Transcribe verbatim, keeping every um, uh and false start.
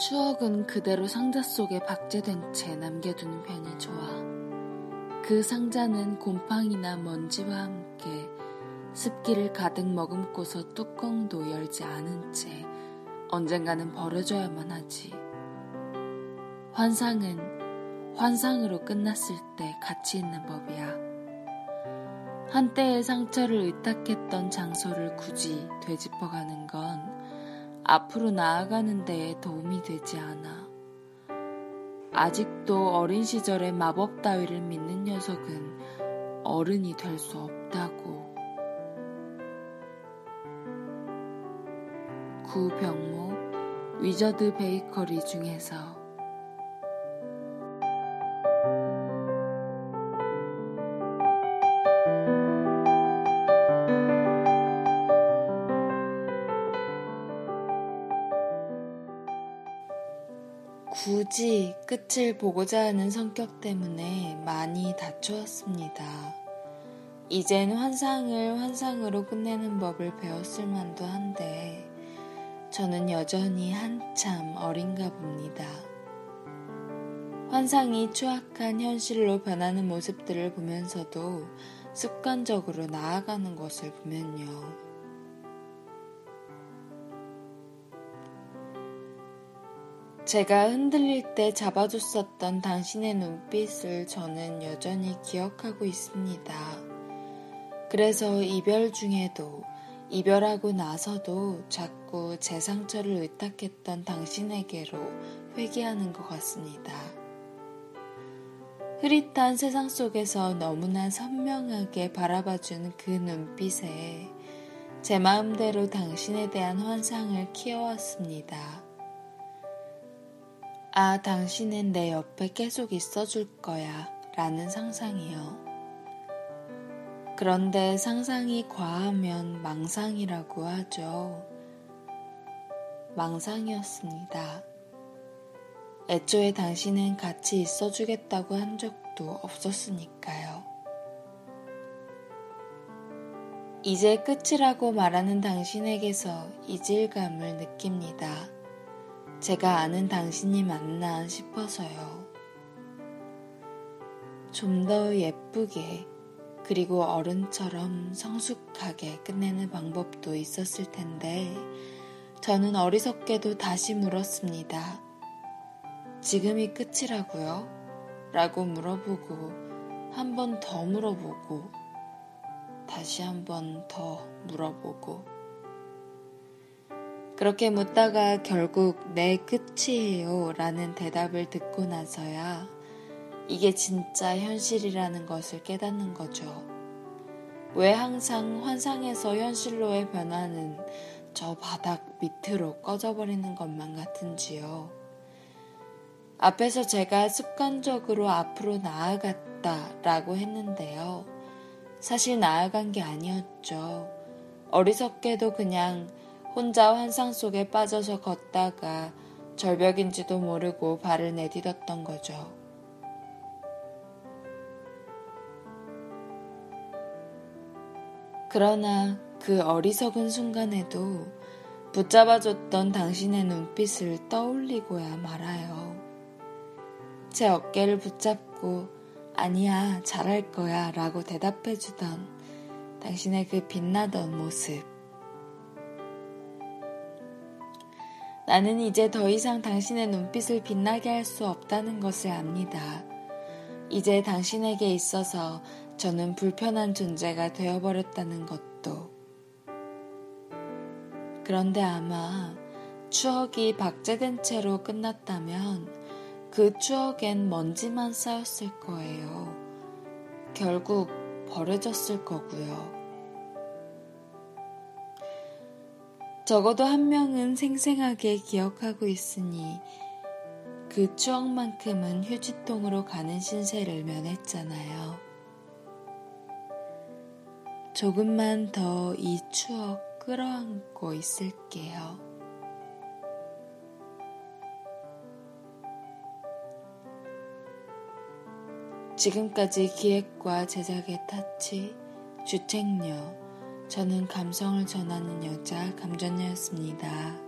추억은 그대로 상자 속에 박제된 채 남겨두는 편이 좋아. 그 상자는 곰팡이나 먼지와 함께 습기를 가득 머금고서 뚜껑도 열지 않은 채 언젠가는 버려져야만 하지. 환상은 환상으로 끝났을 때 가치 있는 법이야. 한때의 상처를 의탁했던 장소를 굳이 되짚어가는 건 앞으로 나아가는 데에 도움이 되지 않아. 아직도 어린 시절의 마법 따위를 믿는 녀석은 어른이 될 수 없다고. 구병모, 위저드 베이커리 중에서. 굳이 끝을 보고자 하는 성격 때문에 많이 다투었습니다. 이젠 환상을 환상으로 끝내는 법을 배웠을 만도 한데 저는 여전히 한참 어린가 봅니다. 환상이 추악한 현실로 변하는 모습들을 보면서도 습관적으로 나아가는 것을 보면요. 제가 흔들릴 때 잡아줬었던 당신의 눈빛을 저는 여전히 기억하고 있습니다. 그래서 이별 중에도, 이별하고 나서도 자꾸 제 상처를 의탁했던 당신에게로 회귀하는 것 같습니다. 흐릿한 세상 속에서 너무나 선명하게 바라봐준 그 눈빛에 제 마음대로 당신에 대한 환상을 키워왔습니다. 아, 당신은 내 옆에 계속 있어줄 거야 라는 상상이요. 그런데 상상이 과하면 망상이라고 하죠. 망상이었습니다. 애초에 당신은 같이 있어주겠다고 한 적도 없었으니까요. 이제 끝이라고 말하는 당신에게서 이질감을 느낍니다. 제가 아는 당신이 맞나 싶어서요. 좀 더 예쁘게, 그리고 어른처럼 성숙하게 끝내는 방법도 있었을 텐데 저는 어리석게도 다시 물었습니다. 지금이 끝이라고요? 라고 물어보고 한 번 더 물어보고 다시 한 번 더 물어보고 그렇게 묻다가 결국 내 끝이에요 라는 대답을 듣고 나서야 이게 진짜 현실이라는 것을 깨닫는 거죠. 왜 항상 환상에서 현실로의 변화는 저 바닥 밑으로 꺼져버리는 것만 같은지요. 앞에서 제가 습관적으로 앞으로 나아갔다라고 했는데요. 사실 나아간 게 아니었죠. 어리석게도 그냥 혼자 환상 속에 빠져서 걷다가 절벽인지도 모르고 발을 내딛었던 거죠. 그러나 그 어리석은 순간에도 붙잡아줬던 당신의 눈빛을 떠올리고야 말아요. 제 어깨를 붙잡고 아니야, 잘할 거야 라고 대답해주던 당신의 그 빛나던 모습. 나는 이제 더 이상 당신의 눈빛을 빛나게 할 수 없다는 것을 압니다. 이제 당신에게 있어서 저는 불편한 존재가 되어버렸다는 것도. 그런데 아마 추억이 박제된 채로 끝났다면 그 추억엔 먼지만 쌓였을 거예요. 결국 버려졌을 거고요. 적어도 한 명은 생생하게 기억하고 있으니 그 추억만큼은 휴지통으로 가는 신세를 면했잖아요. 조금만 더 이 추억 끌어안고 있을게요. 지금까지 기획과 제작의 타치, 주책녀, 저는 감성을 전하는 여자 감전녀였습니다.